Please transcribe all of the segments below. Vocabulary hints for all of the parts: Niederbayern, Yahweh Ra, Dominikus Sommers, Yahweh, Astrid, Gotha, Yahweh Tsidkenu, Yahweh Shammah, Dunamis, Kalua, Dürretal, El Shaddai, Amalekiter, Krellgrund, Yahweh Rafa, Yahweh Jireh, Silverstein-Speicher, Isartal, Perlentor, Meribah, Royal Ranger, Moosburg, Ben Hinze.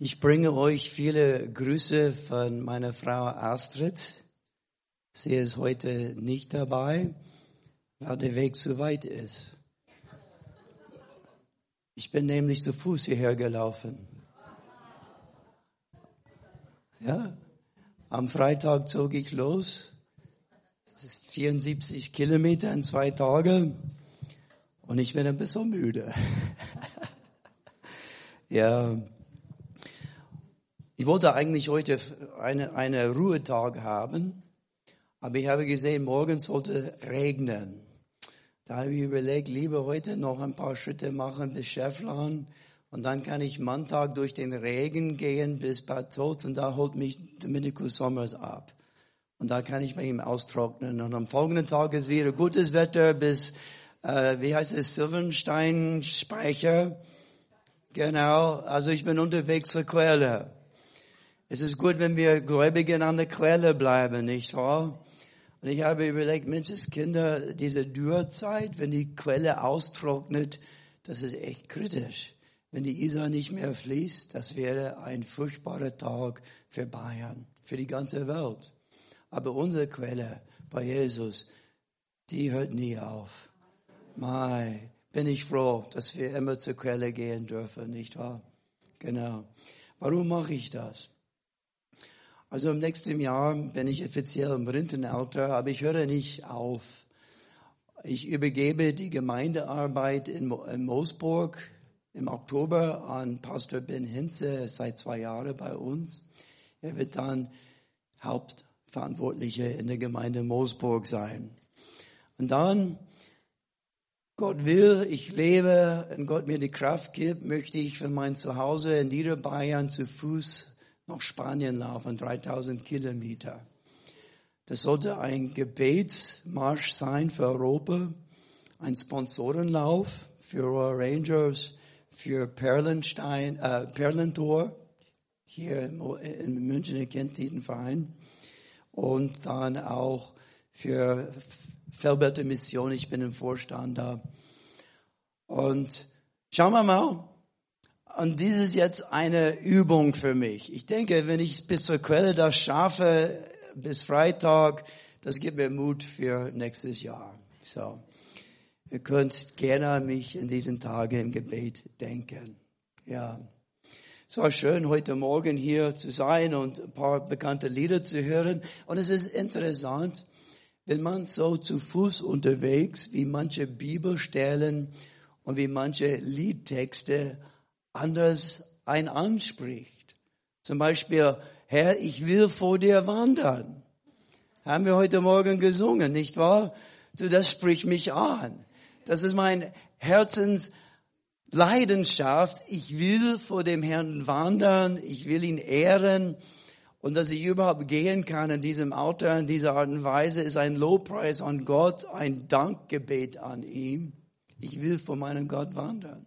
Ich bringe euch viele Grüße von meiner Frau Astrid. Sie ist heute nicht dabei, weil der Weg zu weit ist. Ich bin nämlich zu Fuß hierher gelaufen. Ja, am Freitag zog ich los. Das ist 74 Kilometer in 2 Tagen. Und ich bin ein bisschen müde. Ja, ich wollte eigentlich heute einen Ruhetag haben, aber ich habe gesehen, morgen sollte regnen. Da habe ich überlegt, lieber heute noch ein paar Schritte machen bis Schäfflern und dann kann ich Montag durch den Regen gehen bis Bad Tölz und da holt mich Dominikus Sommers ab. Und da kann ich bei ihm austrocknen und am folgenden Tag ist wieder gutes Wetter bis Silverstein-Speicher. Genau, also ich bin unterwegs zur Quelle. Es ist gut, wenn wir Gläubigen an der Quelle bleiben, nicht wahr? Und ich habe überlegt, Menschenskinder, diese Dürrezeit, wenn die Quelle austrocknet, das ist echt kritisch. Wenn die Isar nicht mehr fließt, das wäre ein furchtbarer Tag für Bayern, für die ganze Welt. Aber unsere Quelle bei Jesus, die hört nie auf. Mai, bin ich froh, dass wir immer zur Quelle gehen dürfen, nicht wahr? Genau. Warum mache ich das? Also im nächsten Jahr bin ich offiziell im Rentenalter, aber ich höre nicht auf. Ich übergebe die Gemeindearbeit in Moosburg im Oktober an Pastor Ben Hinze, ist seit 2 Jahren bei uns. Er wird dann Hauptverantwortlicher in der Gemeinde Moosburg sein. Und dann, Gott will, ich lebe und Gott mir die Kraft gibt, möchte ich von meinem Zuhause in Niederbayern zu Fuß nach Spanien laufen, 3000 Kilometer. Das sollte ein Gebetsmarsch sein für Europa, ein Sponsorenlauf für Royal Rangers, für Perlentor, hier in München, ihr kennt diesen Verein, und dann auch für Felberter Mission, ich bin im Vorstand da. Und schauen wir mal. Und dies ist jetzt eine Übung für mich. Ich denke, wenn ich bis zur Quelle das schaffe, bis Freitag, das gibt mir Mut für nächstes Jahr. So. Ihr könnt gerne mich in diesen Tagen im Gebet denken. Ja. Es war schön, heute Morgen hier zu sein und ein paar bekannte Lieder zu hören. Und es ist interessant, wenn man so zu Fuß unterwegs, wie manche Bibelstellen und wie manche Liedtexte anders einen anspricht. Zum Beispiel, Herr, ich will vor dir wandern. Haben wir heute Morgen gesungen, nicht wahr? Du, das spricht mich an. Das ist mein Herzensleidenschaft. Ich will vor dem Herrn wandern. Ich will ihn ehren. Und dass ich überhaupt gehen kann in diesem Alter, in dieser Art und Weise, ist ein Lobpreis an Gott, ein Dankgebet an ihm. Ich will vor meinem Gott wandern.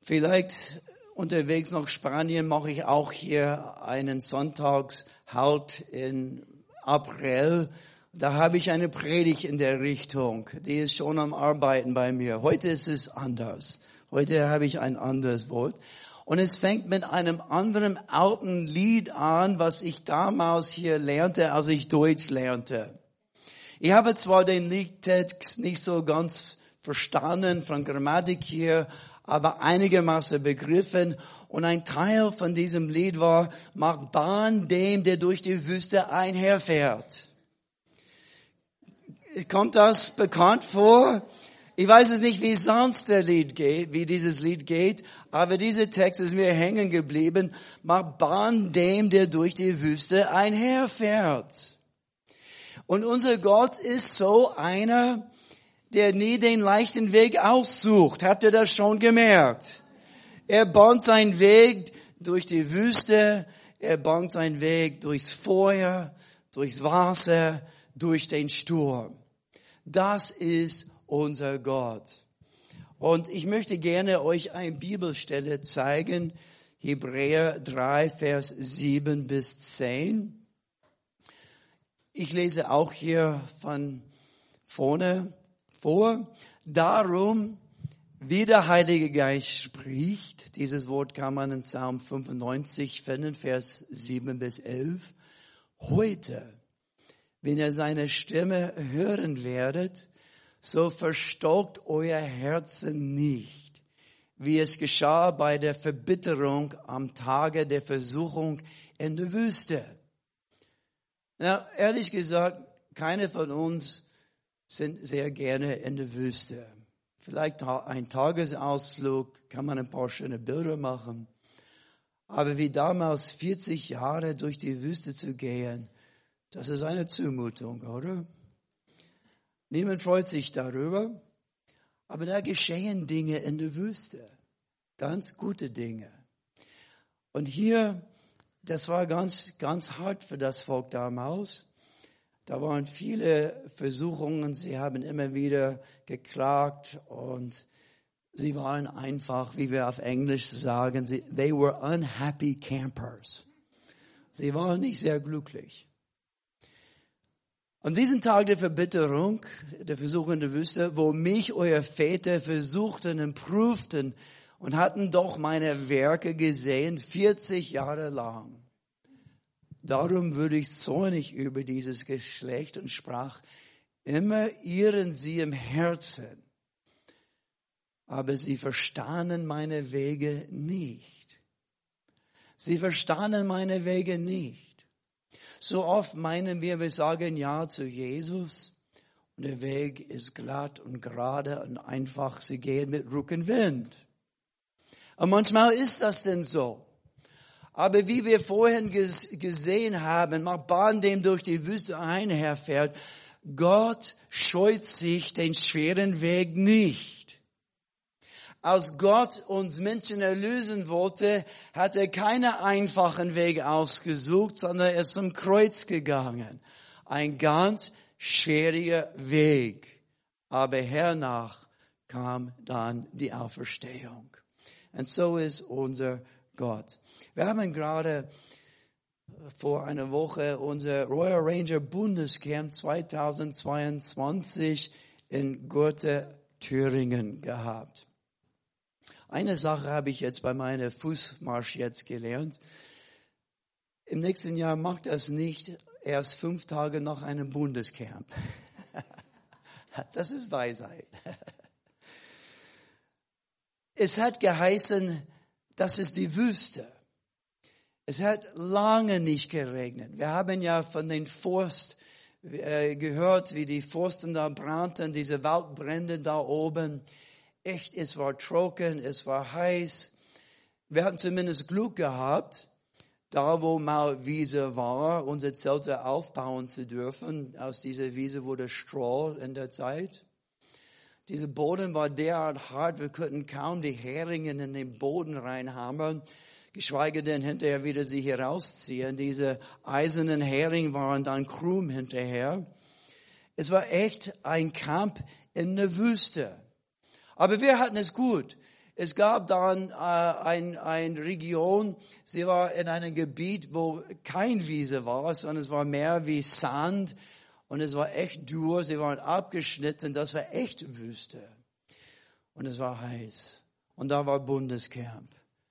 Vielleicht unterwegs nach Spanien mache ich auch hier einen Sonntagshalt in April. Da habe ich eine Predigt in der Richtung. Die ist schon am Arbeiten bei mir. Heute ist es anders. Heute habe ich ein anderes Wort. Und es fängt mit einem anderen alten Lied an, was ich damals hier lernte, als ich Deutsch lernte. Ich habe zwar den Liedtext nicht so ganz verstanden von Grammatik hier, aber einigermaßen begriffen. Und ein Teil von diesem Lied war, mach Bahn dem, der durch die Wüste einherfährt. Kommt das bekannt vor? Ich weiß es nicht, wie sonst der Lied geht, wie dieses Lied geht, aber dieser Text ist mir hängen geblieben. Mach Bahn dem, der durch die Wüste einherfährt. Und unser Gott ist so einer, der nie den leichten Weg aussucht. Habt ihr das schon gemerkt? Er bahnt seinen Weg durch die Wüste, er bahnt seinen Weg durchs Feuer, durchs Wasser, durch den Sturm. Das ist unser Gott. Und ich möchte gerne euch eine Bibelstelle zeigen, Hebräer 3, Vers 7 bis 10. Ich lese auch hier von vorne vor. Darum, Wie der Heilige Geist spricht, dieses Wort kann man in Psalm 95 finden, Vers 7 bis 11. Heute, wenn ihr seine Stimme hören werdet, so verstockt euer Herzen nicht, wie es geschah bei der Verbitterung am Tage der Versuchung in der Wüste. Na, ehrlich gesagt, keine von uns sind sehr gerne in der Wüste. Vielleicht ein Tagesausflug, kann man ein paar schöne Bilder machen. Aber wie damals 40 Jahre durch die Wüste zu gehen, das ist eine Zumutung, oder? Niemand freut sich darüber. Aber da geschehen Dinge in der Wüste. Ganz gute Dinge. Und hier, das war ganz, ganz hart für das Volk damals. Da waren viele Versuchungen. Sie haben immer wieder geklagt und sie waren einfach, wie wir auf Englisch sagen, they were unhappy campers. Sie waren nicht sehr glücklich. An diesem Tag der Verbitterung, der Versuch in der Wüste, wo mich eure Väter versuchten und prüften und hatten doch meine Werke gesehen, 40 Jahre lang. Darum würde ich zornig über dieses Geschlecht und sprach, immer irren sie im Herzen, aber sie verstanden meine Wege nicht. Sie verstanden meine Wege nicht. So oft meinen wir, wir sagen Ja zu Jesus und der Weg ist glatt und gerade und einfach, sie gehen mit Rückenwind. Und manchmal ist das denn so. Aber wie wir vorhin gesehen haben, Nachbarn, dem durch die Wüste einherfährt, Gott scheut sich den schweren Weg nicht. Als Gott uns Menschen erlösen wollte, hat er keine einfachen Wege ausgesucht, sondern er ist zum Kreuz gegangen. Ein ganz schwieriger Weg. Aber hernach kam dann die Auferstehung. Und so ist unser Gott. Wir haben gerade vor einer Woche unser Royal Ranger Bundescamp 2022 in Gotha, Thüringen gehabt. Eine Sache habe ich jetzt bei meiner Fußmarsch jetzt gelernt. Im nächsten Jahr macht das nicht erst 5 Tage nach einem Bundescamp. Das ist Weisheit. Es hat geheißen, das ist die Wüste. Es hat lange nicht geregnet. Wir haben ja von den Forst gehört, wie die Forsten da brannten, diese Waldbrände da oben. Echt, es war trocken, es war heiß. Wir hatten zumindest Glück gehabt, da wo mal Wiese war, unsere Zelte aufbauen zu dürfen. Aus dieser Wiese wurde Stroh in der Zeit. Dieser Boden war derart hart, wir konnten kaum die Heringe in den Boden reinhammern, geschweige denn hinterher wieder sie hier rausziehen. Diese eisernen Heringe waren dann krumm hinterher. Es war echt ein Kampf in der Wüste. Aber wir hatten es gut. Es gab dann eine Region, sie war in einem Gebiet, wo kein Wiese war, sondern es war mehr wie Sand. Und es war echt dürr, sie waren abgeschnitten, das war echt Wüste. Und es war heiß. Und da war Bundescamp.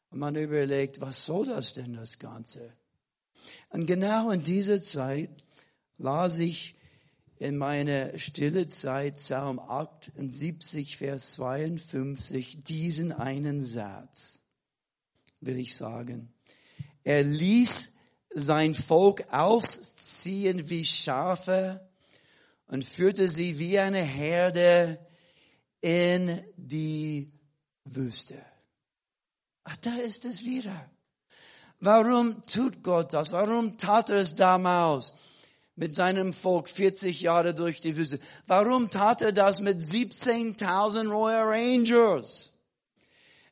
Und man überlegt, was soll das denn, das Ganze? Und genau in dieser Zeit las ich in meiner stille Zeit Psalm 78, Vers 52, diesen einen Satz, will ich sagen. Er ließ sein Volk ausziehen wie Schafe und führte sie wie eine Herde in die Wüste. Ach, da ist es wieder. Warum tut Gott das? Warum tat er es damals mit seinem Volk 40 Jahre durch die Wüste? Warum tat er das mit 17.000 Royal Rangers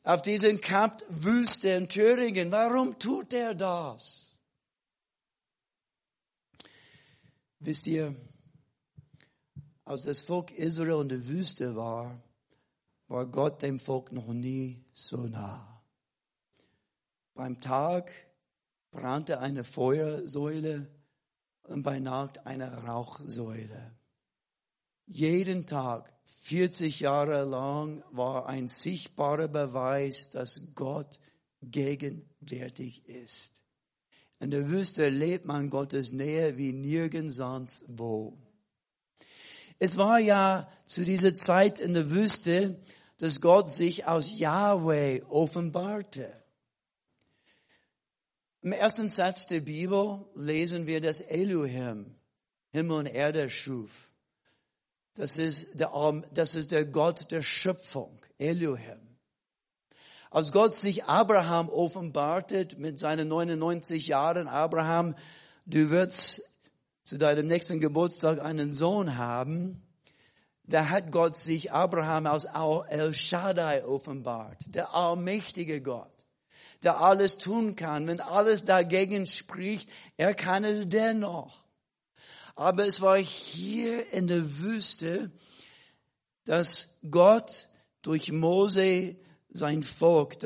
auf diesem Kampf Wüste in Thüringen? Warum tut er das? Wisst ihr, als das Volk Israel in der Wüste war, war Gott dem Volk noch nie so nah. Beim Tag brannte eine Feuersäule und bei Nacht eine Rauchsäule. Jeden Tag, 40 Jahre lang, war ein sichtbarer Beweis, dass Gott gegenwärtig ist. In der Wüste lebt man Gottes Nähe wie nirgends sonst wo. Es war ja zu dieser Zeit in der Wüste, dass Gott sich aus Yahweh offenbarte. Im ersten Satz der Bibel lesen wir, dass Elohim Himmel und Erde schuf. Das ist der Gott der Schöpfung, Elohim. Als Gott sich Abraham offenbarte mit seinen 99 Jahren, Abraham, du wirst zu deinem nächsten Geburtstag einen Sohn haben, da hat Gott sich Abraham aus El Shaddai offenbart, der allmächtige Gott, der alles tun kann. Wenn alles dagegen spricht, er kann es dennoch. Aber es war hier in der Wüste, dass Gott durch Mose sich sein Volk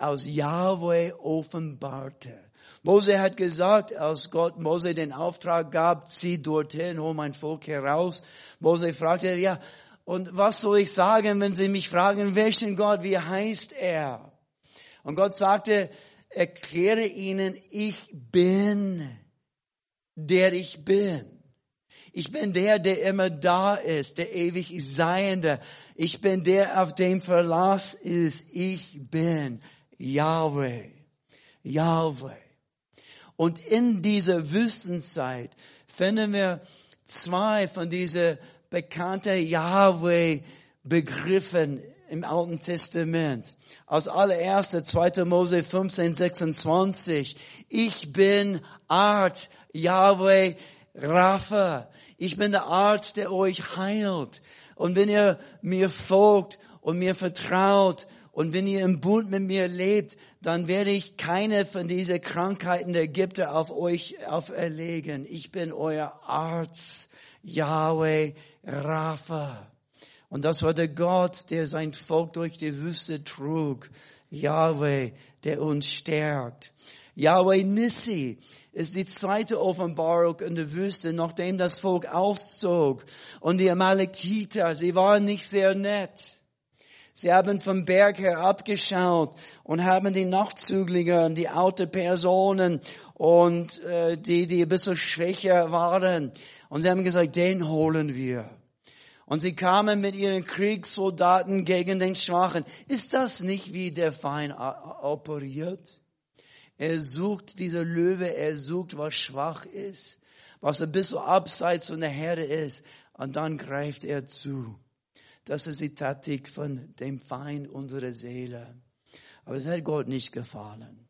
aus Yahweh offenbarte. Mose hat gesagt, als Gott Mose den Auftrag gab, zieh dorthin, hol mein Volk heraus. Mose fragte, ja, und was soll ich sagen, wenn sie mich fragen, welchen Gott, wie heißt er? Und Gott sagte, erkläre ihnen, ich bin, der ich bin. Ich bin der immer da ist, der ewig Seiende. Ich bin der, auf dem Verlass ist. Ich bin Yahweh. Yahweh. Und in dieser Wüstenzeit finden wir zwei von diesen bekannten Yahweh-Begriffen im Alten Testament. Als allererster 2. Mose 15, 26. Ich bin Arzt, Yahweh Rafa. Ich bin der Arzt, der euch heilt. Und wenn ihr mir folgt und mir vertraut und wenn ihr im Bund mit mir lebt, dann werde ich keine von diesen Krankheiten der Ägypter auf euch auferlegen. Ich bin euer Arzt, Yahweh Rafa. Und das war der Gott, der sein Volk durch die Wüste trug. Yahweh, der uns stärkt. Yahweh Nissi ist die zweite Offenbarung in der Wüste, nachdem das Volk auszog. Und die Amalekiter, sie waren nicht sehr nett. Sie haben vom Berg herabgeschaut und haben die Nachzüglinge, die alten Personen und die ein bisschen schwächer waren. Und sie haben gesagt, den holen wir. Und sie kamen mit ihren Kriegssoldaten gegen den Schwachen. Ist das nicht, wie der Feind operiert? Er sucht diese Löwe, er sucht, was schwach ist, was ein bisschen abseits von der Herde ist. Und dann greift er zu. Das ist die Taktik von dem Feind unserer Seele. Aber es hat Gott nicht gefallen.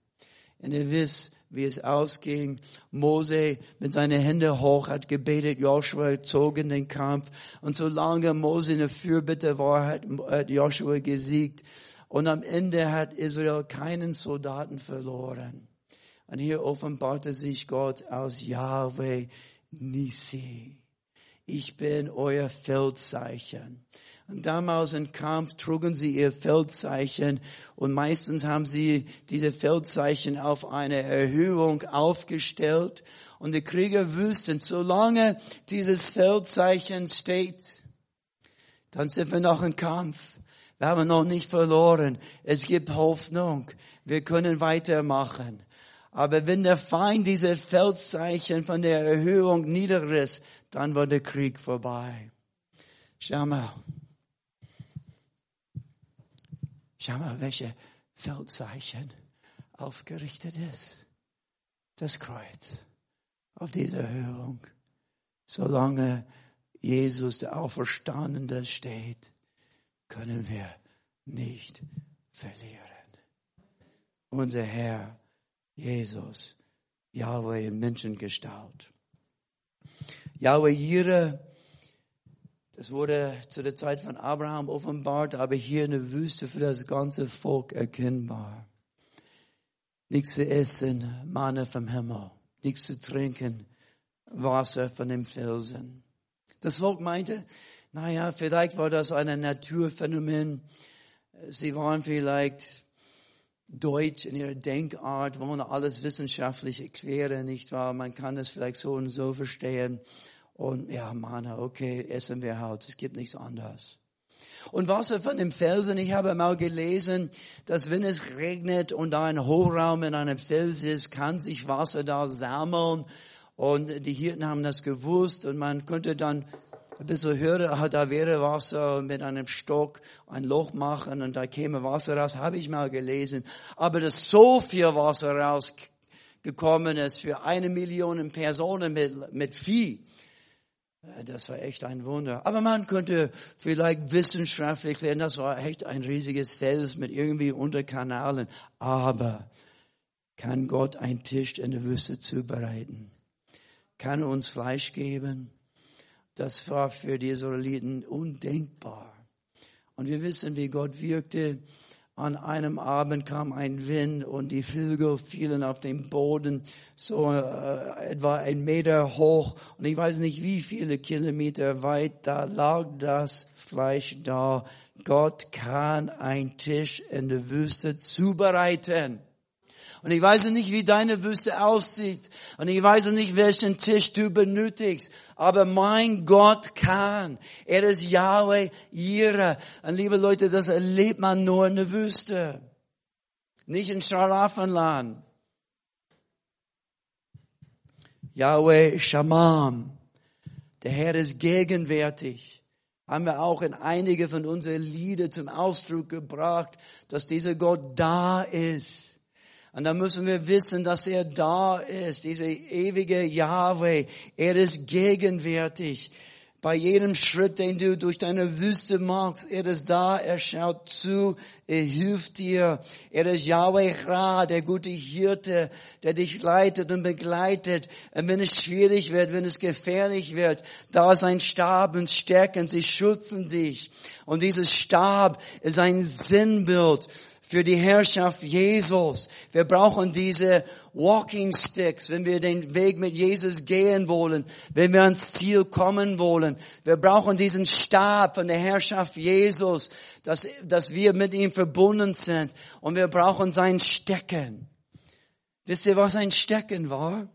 Und ihr wisst, wie es ausging. Mose mit seinen Händen hoch hat gebetet. Joshua zog in den Kampf. Und solange Mose in der Fürbitte war, hat Joshua gesiegt. Und am Ende hat Israel keinen Soldaten verloren. Und hier offenbarte sich Gott aus Yahweh Nissi. Ich bin euer Feldzeichen. Und damals im Kampf trugen sie ihr Feldzeichen. Und meistens haben sie diese Feldzeichen auf eine Erhöhung aufgestellt. Und die Krieger wüssten, solange dieses Feldzeichen steht, dann sind wir noch im Kampf. Wir haben noch nicht verloren. Es gibt Hoffnung. Wir können weitermachen. Aber wenn der Feind diese Feldzeichen von der Erhöhung niederriss, dann war der Krieg vorbei. Schau mal, welche Feldzeichen aufgerichtet ist. Das Kreuz auf dieser Erhöhung. Solange Jesus, der Auferstandene, steht, können wir nicht verlieren. Unser Herr, Jesus, Yahweh in Menschengestalt. Yahweh Jireh, das wurde zu der Zeit von Abraham offenbart, aber hier in der Wüste für das ganze Volk erkennbar. Nichts zu essen, Manna vom Himmel. Nichts zu trinken, Wasser von dem Felsen. Das Volk meinte, naja, vielleicht war das ein Naturphänomen. Sie waren vielleicht deutsch in ihrer Denkart, wollen alles wissenschaftlich erklären, nicht wahr? Man kann es vielleicht so und so verstehen. Und ja, Manna, okay, essen wir Haut, es gibt nichts anderes. Und Wasser von dem Felsen, ich habe mal gelesen, dass wenn es regnet und ein Hohlraum in einem Fels ist, kann sich Wasser da sammeln. Und die Hirten haben das gewusst und man könnte dann ein bisschen höher, da wäre Wasser, mit einem Stock ein Loch machen und da käme Wasser raus, habe ich mal gelesen. Aber dass so viel Wasser rausgekommen ist für 1 Million Personen mit Vieh, das war echt ein Wunder. Aber man könnte vielleicht wissenschaftlich klären, das war echt ein riesiges Fels mit irgendwie Unterkanalen. Aber kann Gott einen Tisch in der Wüste zubereiten? Kann er uns Fleisch geben? Das war für die Israeliten undenkbar. Und wir wissen, wie Gott wirkte. An einem Abend kam ein Wind und die Flügel fielen auf den Boden, so etwa 1 Meter hoch. Und ich weiß nicht, wie viele Kilometer weit, da lag das Fleisch da. Gott kann einen Tisch in der Wüste zubereiten. Und ich weiß nicht, wie deine Wüste aussieht. Und ich weiß nicht, welchen Tisch du benötigst. Aber mein Gott kann. Er ist Yahweh Jireh. Und liebe Leute, das erlebt man nur in der Wüste. Nicht in Schlaraffenland. Yahweh Shammah. Der Herr ist gegenwärtig. Haben wir auch in einige von unseren Liedern zum Ausdruck gebracht, dass dieser Gott da ist. Und da müssen wir wissen, dass er da ist, dieser ewige Yahweh. Er ist gegenwärtig. Bei jedem Schritt, den du durch deine Wüste machst, er ist da, er schaut zu, er hilft dir. Er ist Yahweh Ra, der gute Hirte, der dich leitet und begleitet. Und wenn es schwierig wird, wenn es gefährlich wird, da ist ein Stab und stärken, sie schützen dich. Und dieses Stab ist ein Sinnbild für die Herrschaft Jesus. Wir brauchen diese Walking Sticks, wenn wir den Weg mit Jesus gehen wollen, wenn wir ans Ziel kommen wollen. Wir brauchen diesen Stab von der Herrschaft Jesus, dass wir mit ihm verbunden sind. Und wir brauchen sein Stecken. Wisst ihr, was ein Stecken war?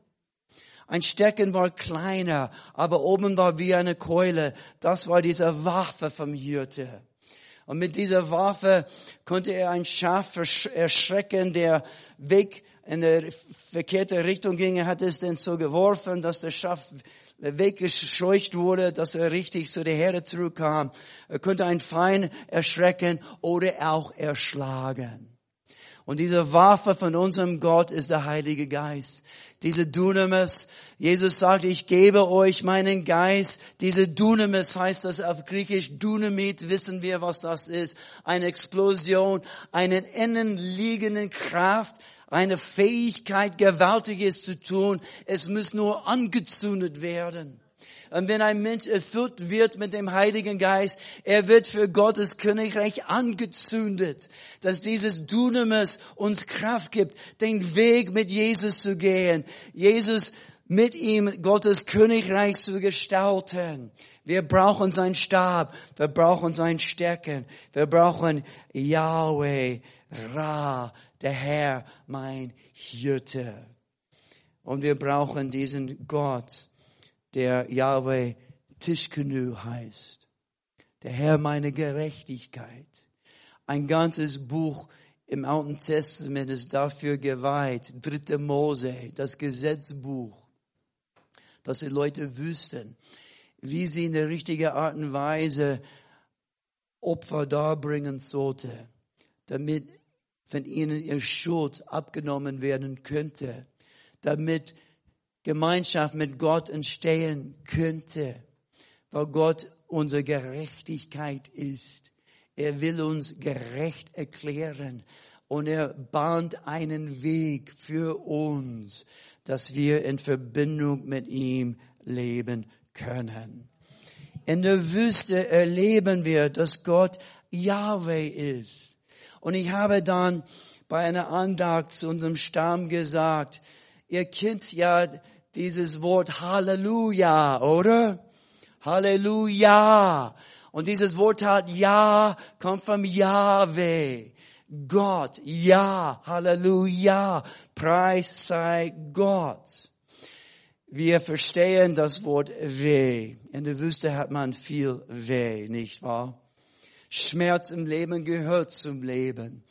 Ein Stecken war kleiner, aber oben war wie eine Keule. Das war diese Waffe vom Hirte. Und mit dieser Waffe konnte er ein Schaf erschrecken, der Weg in der verkehrte Richtung ging. Er hat es dann so geworfen, dass das Schaf weggescheucht wurde, dass er richtig zu der Herde zurückkam. Er konnte einen Feind erschrecken oder auch erschlagen. Und diese Waffe von unserem Gott ist der Heilige Geist. Diese Dunamis, Jesus sagt, ich gebe euch meinen Geist. Diese Dunamis heißt das auf Griechisch. Dynamit, wissen wir, was das ist. Eine Explosion, eine innenliegende Kraft, eine Fähigkeit, Gewaltiges zu tun. Es muss nur angezündet werden. Und wenn ein Mensch erfüllt wird mit dem Heiligen Geist, er wird für Gottes Königreich angezündet, dass dieses Dunamis uns Kraft gibt, den Weg mit Jesus zu gehen, Jesus mit ihm Gottes Königreich zu gestalten. Wir brauchen seinen Stab, wir brauchen sein Stecken, wir brauchen Yahweh Ra, der Herr, mein Hirte. Und wir brauchen diesen Gott, der Yahweh Tsidkenu heißt. Der Herr meine Gerechtigkeit. Ein ganzes Buch im Alten Testament ist dafür geweiht. 3. Mose, das Gesetzbuch. Dass die Leute wüssten, wie sie in der richtigen Art und Weise Opfer darbringen sollten, damit von ihnen ihre Schuld abgenommen werden könnte, damit Gemeinschaft mit Gott entstehen könnte, weil Gott unsere Gerechtigkeit ist. Er will uns gerecht erklären und er bahnt einen Weg für uns, dass wir in Verbindung mit ihm leben können. In der Wüste erleben wir, dass Gott Yahweh ist. Und ich habe dann bei einer Andacht zu unserem Stamm gesagt, ihr kennt ja dieses Wort Halleluja, oder? Halleluja. Und dieses Wort hat Ja, kommt vom Yahweh. Gott, ja, Halleluja. Preis sei Gott. Wir verstehen das Wort Weh. In der Wüste hat man viel Weh, nicht wahr? Schmerz im Leben gehört zum Leben.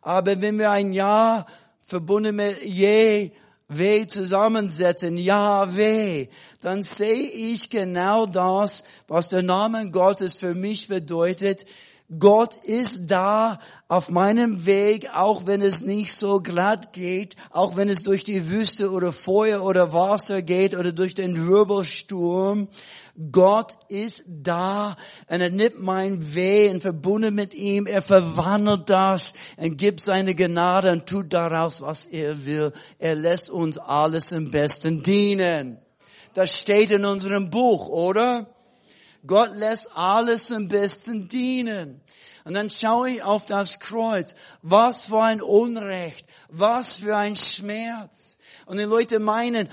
Aber wenn wir ein Ja verbunden mit Yahweh zusammensetzen, Yahweh, dann sehe ich genau das, was der Name Gottes für mich bedeutet. Gott ist da auf meinem Weg, auch wenn es nicht so glatt geht, auch wenn es durch die Wüste oder Feuer oder Wasser geht oder durch den Wirbelsturm. Gott ist da und er nimmt mein Weh und verbunden mit ihm. Er verwandelt das und gibt seine Gnade und tut daraus, was er will. Er lässt uns alles im Besten dienen. Das steht in unserem Buch, oder? Gott lässt alles am besten dienen. Und dann schaue ich auf das Kreuz. Was für ein Unrecht. Was für ein Schmerz. Und die Leute meinen,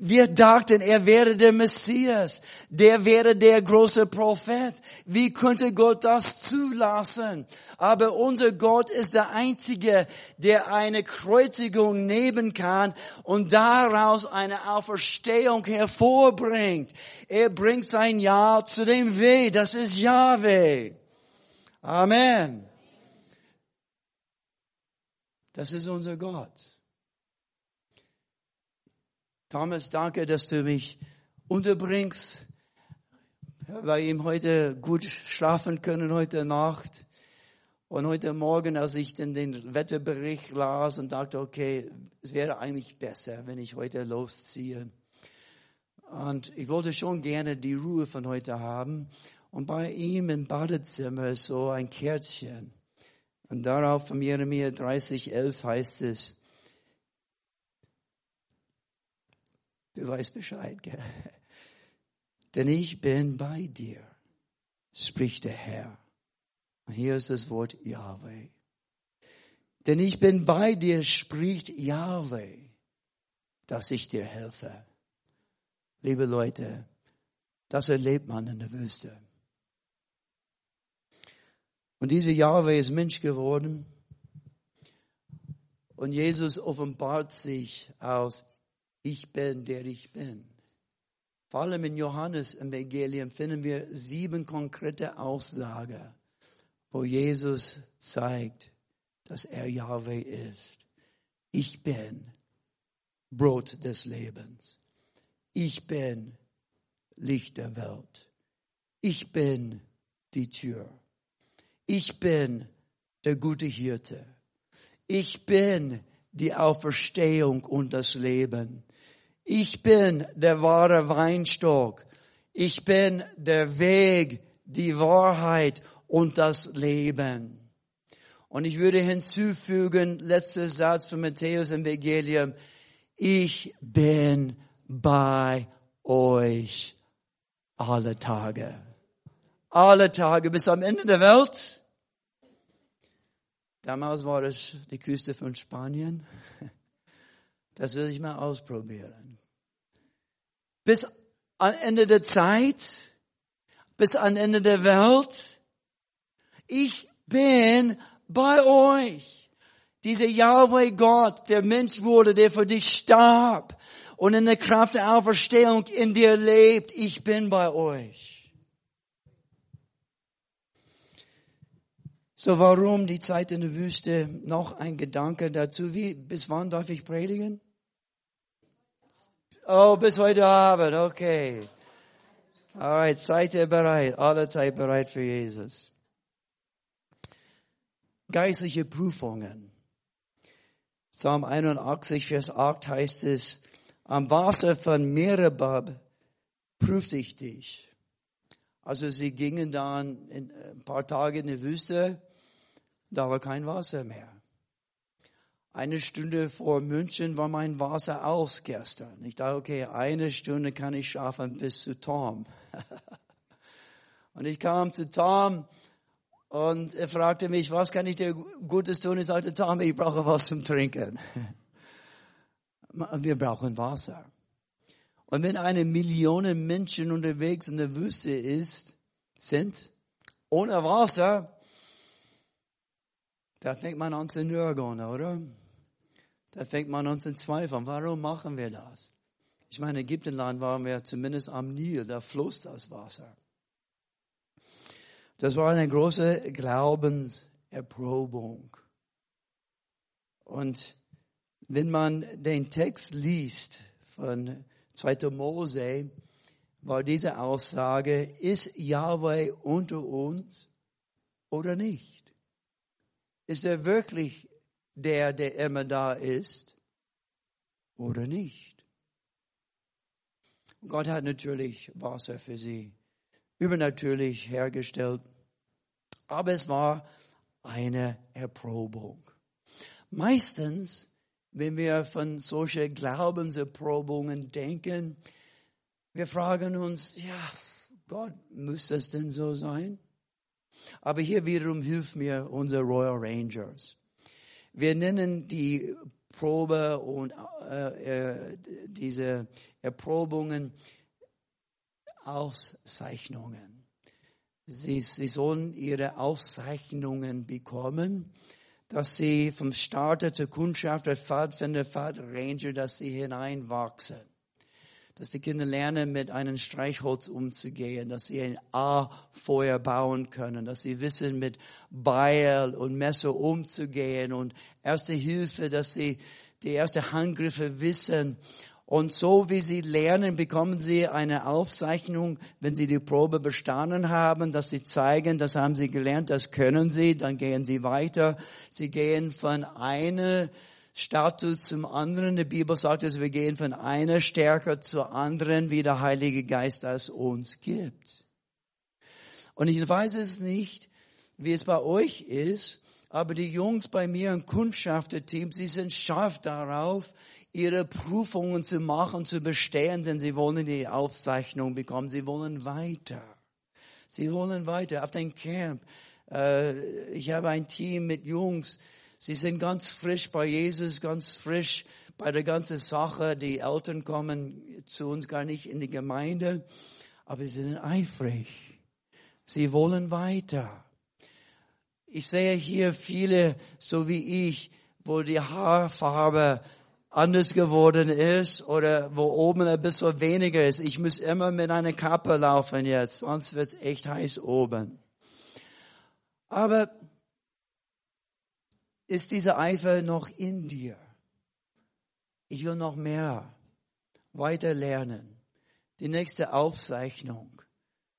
wir dachten, er wäre der Messias. Der wäre der große Prophet. Wie könnte Gott das zulassen? Aber unser Gott ist der Einzige, der eine Kreuzigung nehmen kann und daraus eine Auferstehung hervorbringt. Er bringt sein Ja zu dem Weh. Das ist Yahweh. Amen. Das ist unser Gott. Thomas, danke, dass du mich unterbringst. Bei ihm heute gut schlafen können heute Nacht. Und heute Morgen, als ich den Wetterbericht las und dachte, okay, es wäre eigentlich besser, wenn ich heute losziehe. Und ich wollte schon gerne die Ruhe von heute haben. Und bei ihm im Badezimmer ist so ein Kärtchen. Und darauf von Jeremia 30,11 heißt es, du weißt Bescheid, gell? Denn ich bin bei dir, spricht der Herr. Und hier ist das Wort Yahweh. Denn ich bin bei dir, spricht Yahweh, dass ich dir helfe. Liebe Leute, das erlebt man in der Wüste. Und dieser Yahweh ist Mensch geworden. Und Jesus offenbart sich aus Ich bin, der ich bin. Vor allem in Johannes Evangelium finden wir 7 konkrete Aussagen, wo Jesus zeigt, dass er Yahweh ist. Ich bin Brot des Lebens. Ich bin Licht der Welt. Ich bin die Tür. Ich bin der gute Hirte. Ich bin die Auferstehung und das Leben. Ich bin der wahre Weinstock. Ich bin der Weg, die Wahrheit und das Leben. Und ich würde hinzufügen, letzter Satz von Matthäus Evangelium. Ich bin bei euch alle Tage. Alle Tage bis am Ende der Welt. Damals war es die Küste von Spanien. Das will ich mal ausprobieren. Bis am Ende der Zeit, bis am Ende der Welt, ich bin bei euch. Dieser Yahweh Gott, der Mensch wurde, der für dich starb und in der Kraft der Auferstehung in dir lebt, ich bin bei euch. So warum die Zeit in der Wüste? Noch ein Gedanke dazu. Bis wann darf ich predigen? Oh, bis heute Abend, okay. Alright, seid ihr bereit? Alle Zeit bereit für Jesus. Geistliche Prüfungen. Psalm 81, Vers 8 heißt es, am Wasser von Meribah prüfte ich dich. Also sie gingen dann ein paar Tage in die Wüste. Da war kein Wasser mehr. Eine Stunde vor München war mein Wasser aus gestern. Ich dachte, okay, eine Stunde kann ich schaffen bis zu Tom. Und ich kam zu Tom und er fragte mich, was kann ich dir Gutes tun? Ich sagte, Tom, ich brauche was zum Trinken. Wir brauchen Wasser. Und wenn eine Million Menschen unterwegs in der Wüste sind, ohne Wasser, da fängt man an zu nörgeln, oder? Da fängt man an zu zweifeln. Warum machen wir das? Ich meine, in Ägyptenland waren wir zumindest am Nil, da floss das Wasser. Das war eine große Glaubenserprobung. Und wenn man den Text liest von 2. Mose, war diese Aussage, ist Yahweh unter uns oder nicht? Ist er wirklich der, der immer da ist oder nicht? Und Gott hat natürlich Wasser für sie übernatürlich hergestellt, aber es war eine Erprobung. Meistens, wenn wir von solchen Glaubenserprobungen denken, wir fragen uns, ja, Gott, muss das denn so sein? Aber hier wiederum hilft mir unsere Royal Rangers. Wir nennen die Probe und diese Erprobungen Auszeichnungen. Sie sollen ihre Auszeichnungen bekommen, dass sie vom Starter zur Kundschafter, Pfadfinder, Pfadranger, dass sie hineinwachsen. Dass die Kinder lernen, mit einem Streichholz umzugehen, dass sie ein A-Feuer bauen können, dass sie wissen, mit Beil und Messer umzugehen und erste Hilfe, dass sie die ersten Handgriffe wissen. Und so wie sie lernen, bekommen sie eine Aufzeichnung, wenn sie die Probe bestanden haben, dass sie zeigen, das haben sie gelernt, das können sie, dann gehen sie weiter. Sie gehen von einer Status zum anderen. Die Bibel sagt es, wir gehen von einer Stärke zur anderen, wie der Heilige Geist das uns gibt. Und ich weiß es nicht, wie es bei euch ist, aber die Jungs bei mir im Kundschafterteam, sie sind scharf darauf, ihre Prüfungen zu machen, zu bestehen, denn sie wollen die Aufzeichnung bekommen. Sie wollen weiter. Sie wollen weiter auf den Camp. Ich habe ein Team mit Jungs. Sie sind ganz frisch bei Jesus, ganz frisch bei der ganzen Sache. Die Eltern kommen zu uns gar nicht in die Gemeinde, aber sie sind eifrig. Sie wollen weiter. Ich sehe hier viele, so wie ich, wo die Haarfarbe anders geworden ist oder wo oben ein bisschen weniger ist. Ich muss immer mit einer Kappe laufen jetzt, sonst wird's echt heiß oben. Aber ist dieser Eifer noch in dir? Ich will noch mehr weiter lernen. Die nächste Aufzeichnung,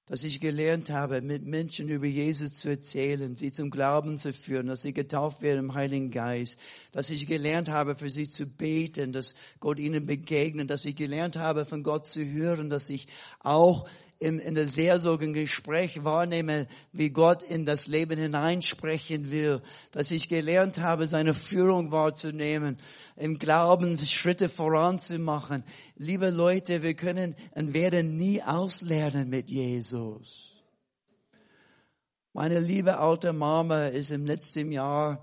dass ich gelernt habe, mit Menschen über Jesus zu erzählen, sie zum Glauben zu führen, dass sie getauft werden im Heiligen Geist, dass ich gelernt habe, für sie zu beten, dass Gott ihnen begegnet, dass ich gelernt habe, von Gott zu hören, dass ich auch in der Seelsorge ein Gespräch wahrnehme, wie Gott in das Leben hineinsprechen will, dass ich gelernt habe, seine Führung wahrzunehmen, im Glauben Schritte voranzumachen. Liebe Leute, wir können und werden nie auslernen mit Jesus. Meine liebe alte Mama ist im letzten Jahr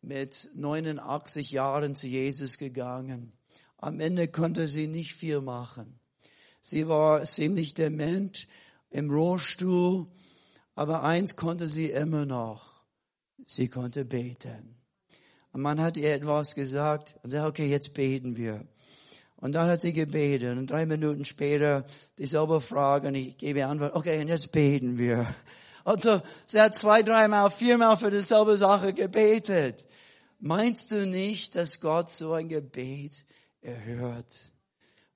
mit 89 Jahren zu Jesus gegangen. Am Ende konnte sie nicht viel machen. Sie war ziemlich dement im Rollstuhl, aber eins konnte sie immer noch. Sie konnte beten. Und man hat ihr etwas gesagt und sagt, okay, jetzt beten wir. Und dann hat sie gebetet und 3 Minuten später dieselbe Frage und ich gebe ihr Antwort, okay, und jetzt beten wir. Also sie hat 2, 3 Mal, 4 Mal für dieselbe Sache gebetet. Meinst du nicht, dass Gott so ein Gebet erhört?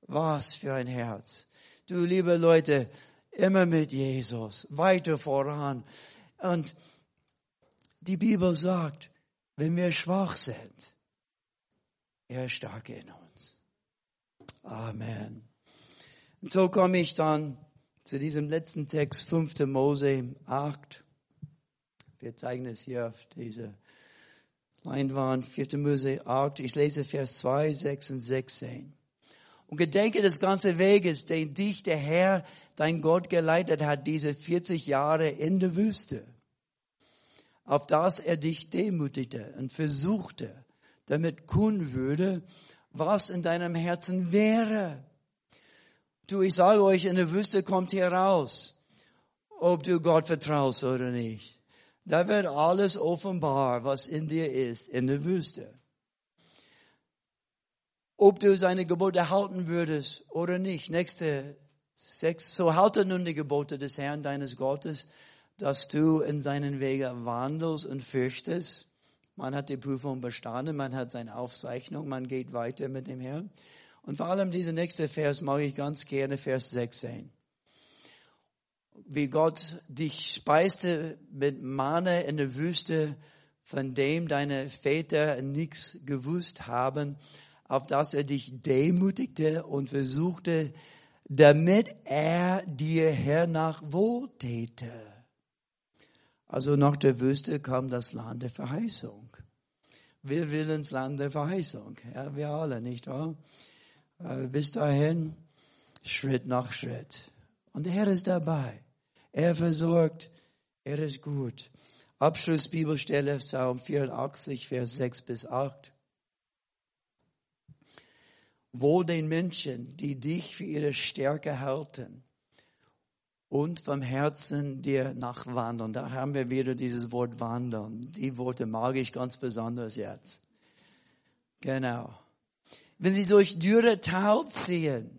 Was für ein Herz. Du, liebe Leute, immer mit Jesus, weiter voran. Und die Bibel sagt, wenn wir schwach sind, er ist stark in uns. Amen. Und so komme ich dann zu diesem letzten Text, 5. Mose 8. Wir zeigen es hier auf dieser Leinwand, 4. Mose 8. Ich lese Vers 2, 6 und 16. Und gedenke des ganzen Weges, den dich der Herr, dein Gott, geleitet hat, diese 40 Jahre in der Wüste, auf das er dich demütigte und versuchte, damit kund würde, was in deinem Herzen wäre. Du, ich sage euch, in der Wüste kommt heraus, ob du Gott vertraust oder nicht. Da wird alles offenbar, was in dir ist, in der Wüste. ob du seine Gebote halten würdest oder nicht. Nächste 6. So halte nun die Gebote des Herrn, deines Gottes, dass du in seinen Wegen wandelst und fürchtest. Man hat die Prüfung bestanden, man hat seine Aufzeichnung, man geht weiter mit dem Herrn. Und vor allem diesen nächsten Vers mag ich ganz gerne, Vers 16. Wie Gott dich speiste mit Manna in der Wüste, von dem deine Väter nichts gewusst haben, auf dass er dich demütigte und versuchte, damit er dir hernach wohltäte. Also nach der Wüste kam das Land der Verheißung. Wir will ins Land der Verheißung. Ja, wir alle, nicht wahr? Aber bis dahin, Schritt nach Schritt. Und der Herr ist dabei. Er versorgt. Er ist gut. Abschlussbibelstelle, Psalm 84, Vers 6 bis 8. Wohl den Menschen, die dich für ihre Stärke halten und vom Herzen dir nachwandern. Da haben wir wieder dieses Wort wandern. Die Worte mag ich ganz besonders jetzt. Genau. Wenn sie durch Dürretal ziehen,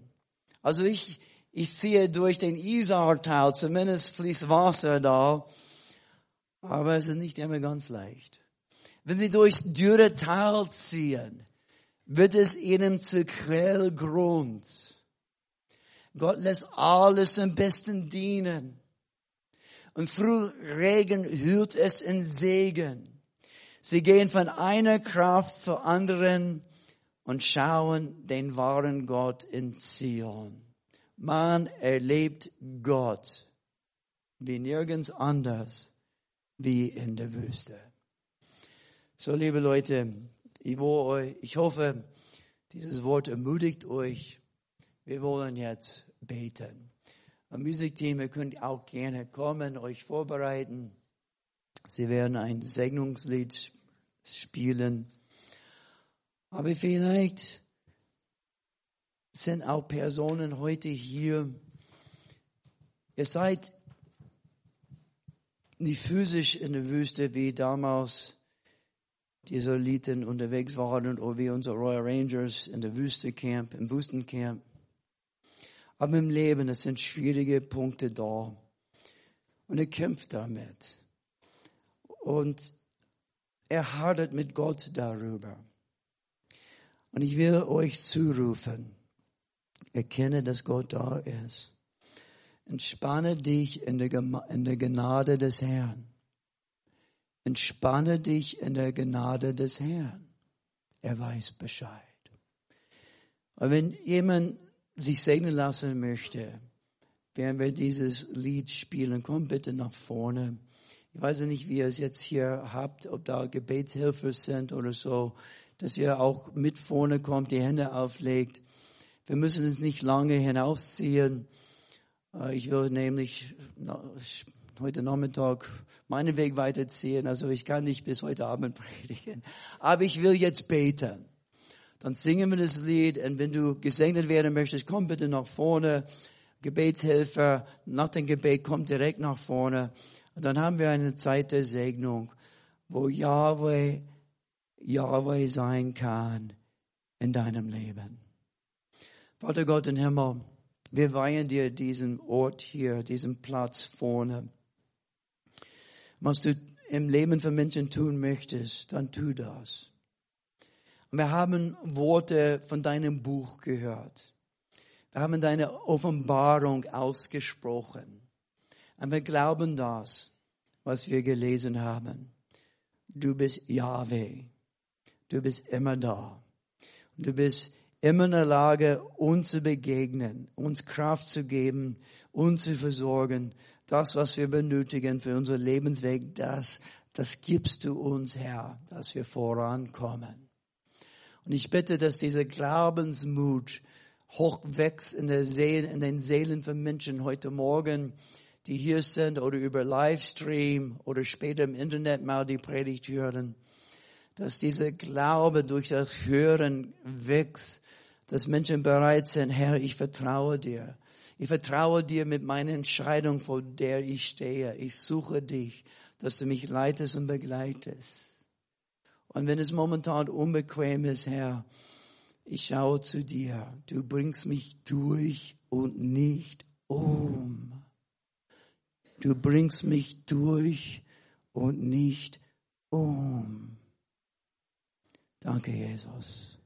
also ich ziehe durch den Isartal, zumindest fließt Wasser da, aber es ist nicht immer ganz leicht. Wenn sie durchs Dürretal ziehen, wird es ihnen zu Krellgrund. Gott lässt alles am besten dienen. Und Frühregen hüllt es in Segen. Sie gehen von einer Kraft zur anderen und schauen den wahren Gott in Zion. Man erlebt Gott wie nirgends anders wie in der Wüste. So, liebe Leute, ich hoffe, dieses Wort ermutigt euch. Wir wollen jetzt beten. Am Musikteam, ihr könnt auch gerne kommen, euch vorbereiten. Sie werden ein Segnungslied spielen. Aber vielleicht sind auch Personen heute hier. Ihr seid nicht physisch in der Wüste wie damals die Israeliten unterwegs waren oder wie unsere Royal Rangers in der Wüstencamp, im Wüstencamp. Aber im Leben, es sind schwierige Punkte da. Und er kämpft damit. Und er hadert mit Gott darüber. Und ich will euch zurufen, erkenne, dass Gott da ist. Entspanne dich in der Gnade des Herrn. Entspanne dich in der Gnade des Herrn. Er weiß Bescheid. Und wenn jemand sich segnen lassen möchte, werden wir dieses Lied spielen. Kommt bitte nach vorne. Ich weiß nicht, wie ihr es jetzt hier habt, ob da Gebetshilfe sind oder so, dass ihr auch mit vorne kommt, die Hände auflegt. Wir müssen es nicht lange hinausziehen. Ich will nämlich heute Nachmittag meinen Weg weiterziehen. Also ich kann nicht bis heute Abend predigen. Aber ich will jetzt beten. Dann singen wir das Lied. Und wenn du gesegnet werden möchtest, komm bitte nach vorne. Gebetshelfer, nach dem Gebet, komm direkt nach vorne. Und dann haben wir eine Zeit der Segnung, wo Yahweh, Yahweh sein kann in deinem Leben. Vater Gott im Himmel, wir weihen dir diesen Ort hier, diesen Platz vorne. Was du im Leben von Menschen tun möchtest, dann tu das. Und wir haben Worte von deinem Buch gehört. Wir haben deine Offenbarung ausgesprochen. Und wir glauben das, was wir gelesen haben. Du bist Yahweh. Du bist immer da. Und du bist immer in der Lage, uns zu begegnen, uns Kraft zu geben, uns zu versorgen. Das, was wir benötigen für unseren Lebensweg, das gibst du uns, Herr, dass wir vorankommen. Und ich bitte, dass dieser Glaubensmut hochwächst in den Seelen von Menschen heute Morgen, die hier sind oder über Livestream oder später im Internet mal die Predigt hören. Dass dieser Glaube durch das Hören wächst, dass Menschen bereit sind, Herr, ich vertraue dir. Ich vertraue dir mit meiner Entscheidung, vor der ich stehe. Ich suche dich, dass du mich leitest und begleitest. Und wenn es momentan unbequem ist, Herr, Ich schaue zu dir, du bringst mich durch und nicht um. Du bringst mich durch und nicht um. Danke, Jesus.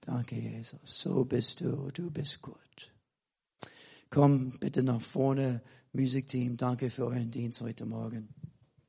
Danke, Jesus. So bist du. Du bist gut. Komm bitte nach vorne, Musikteam. Danke für euren Dienst heute Morgen.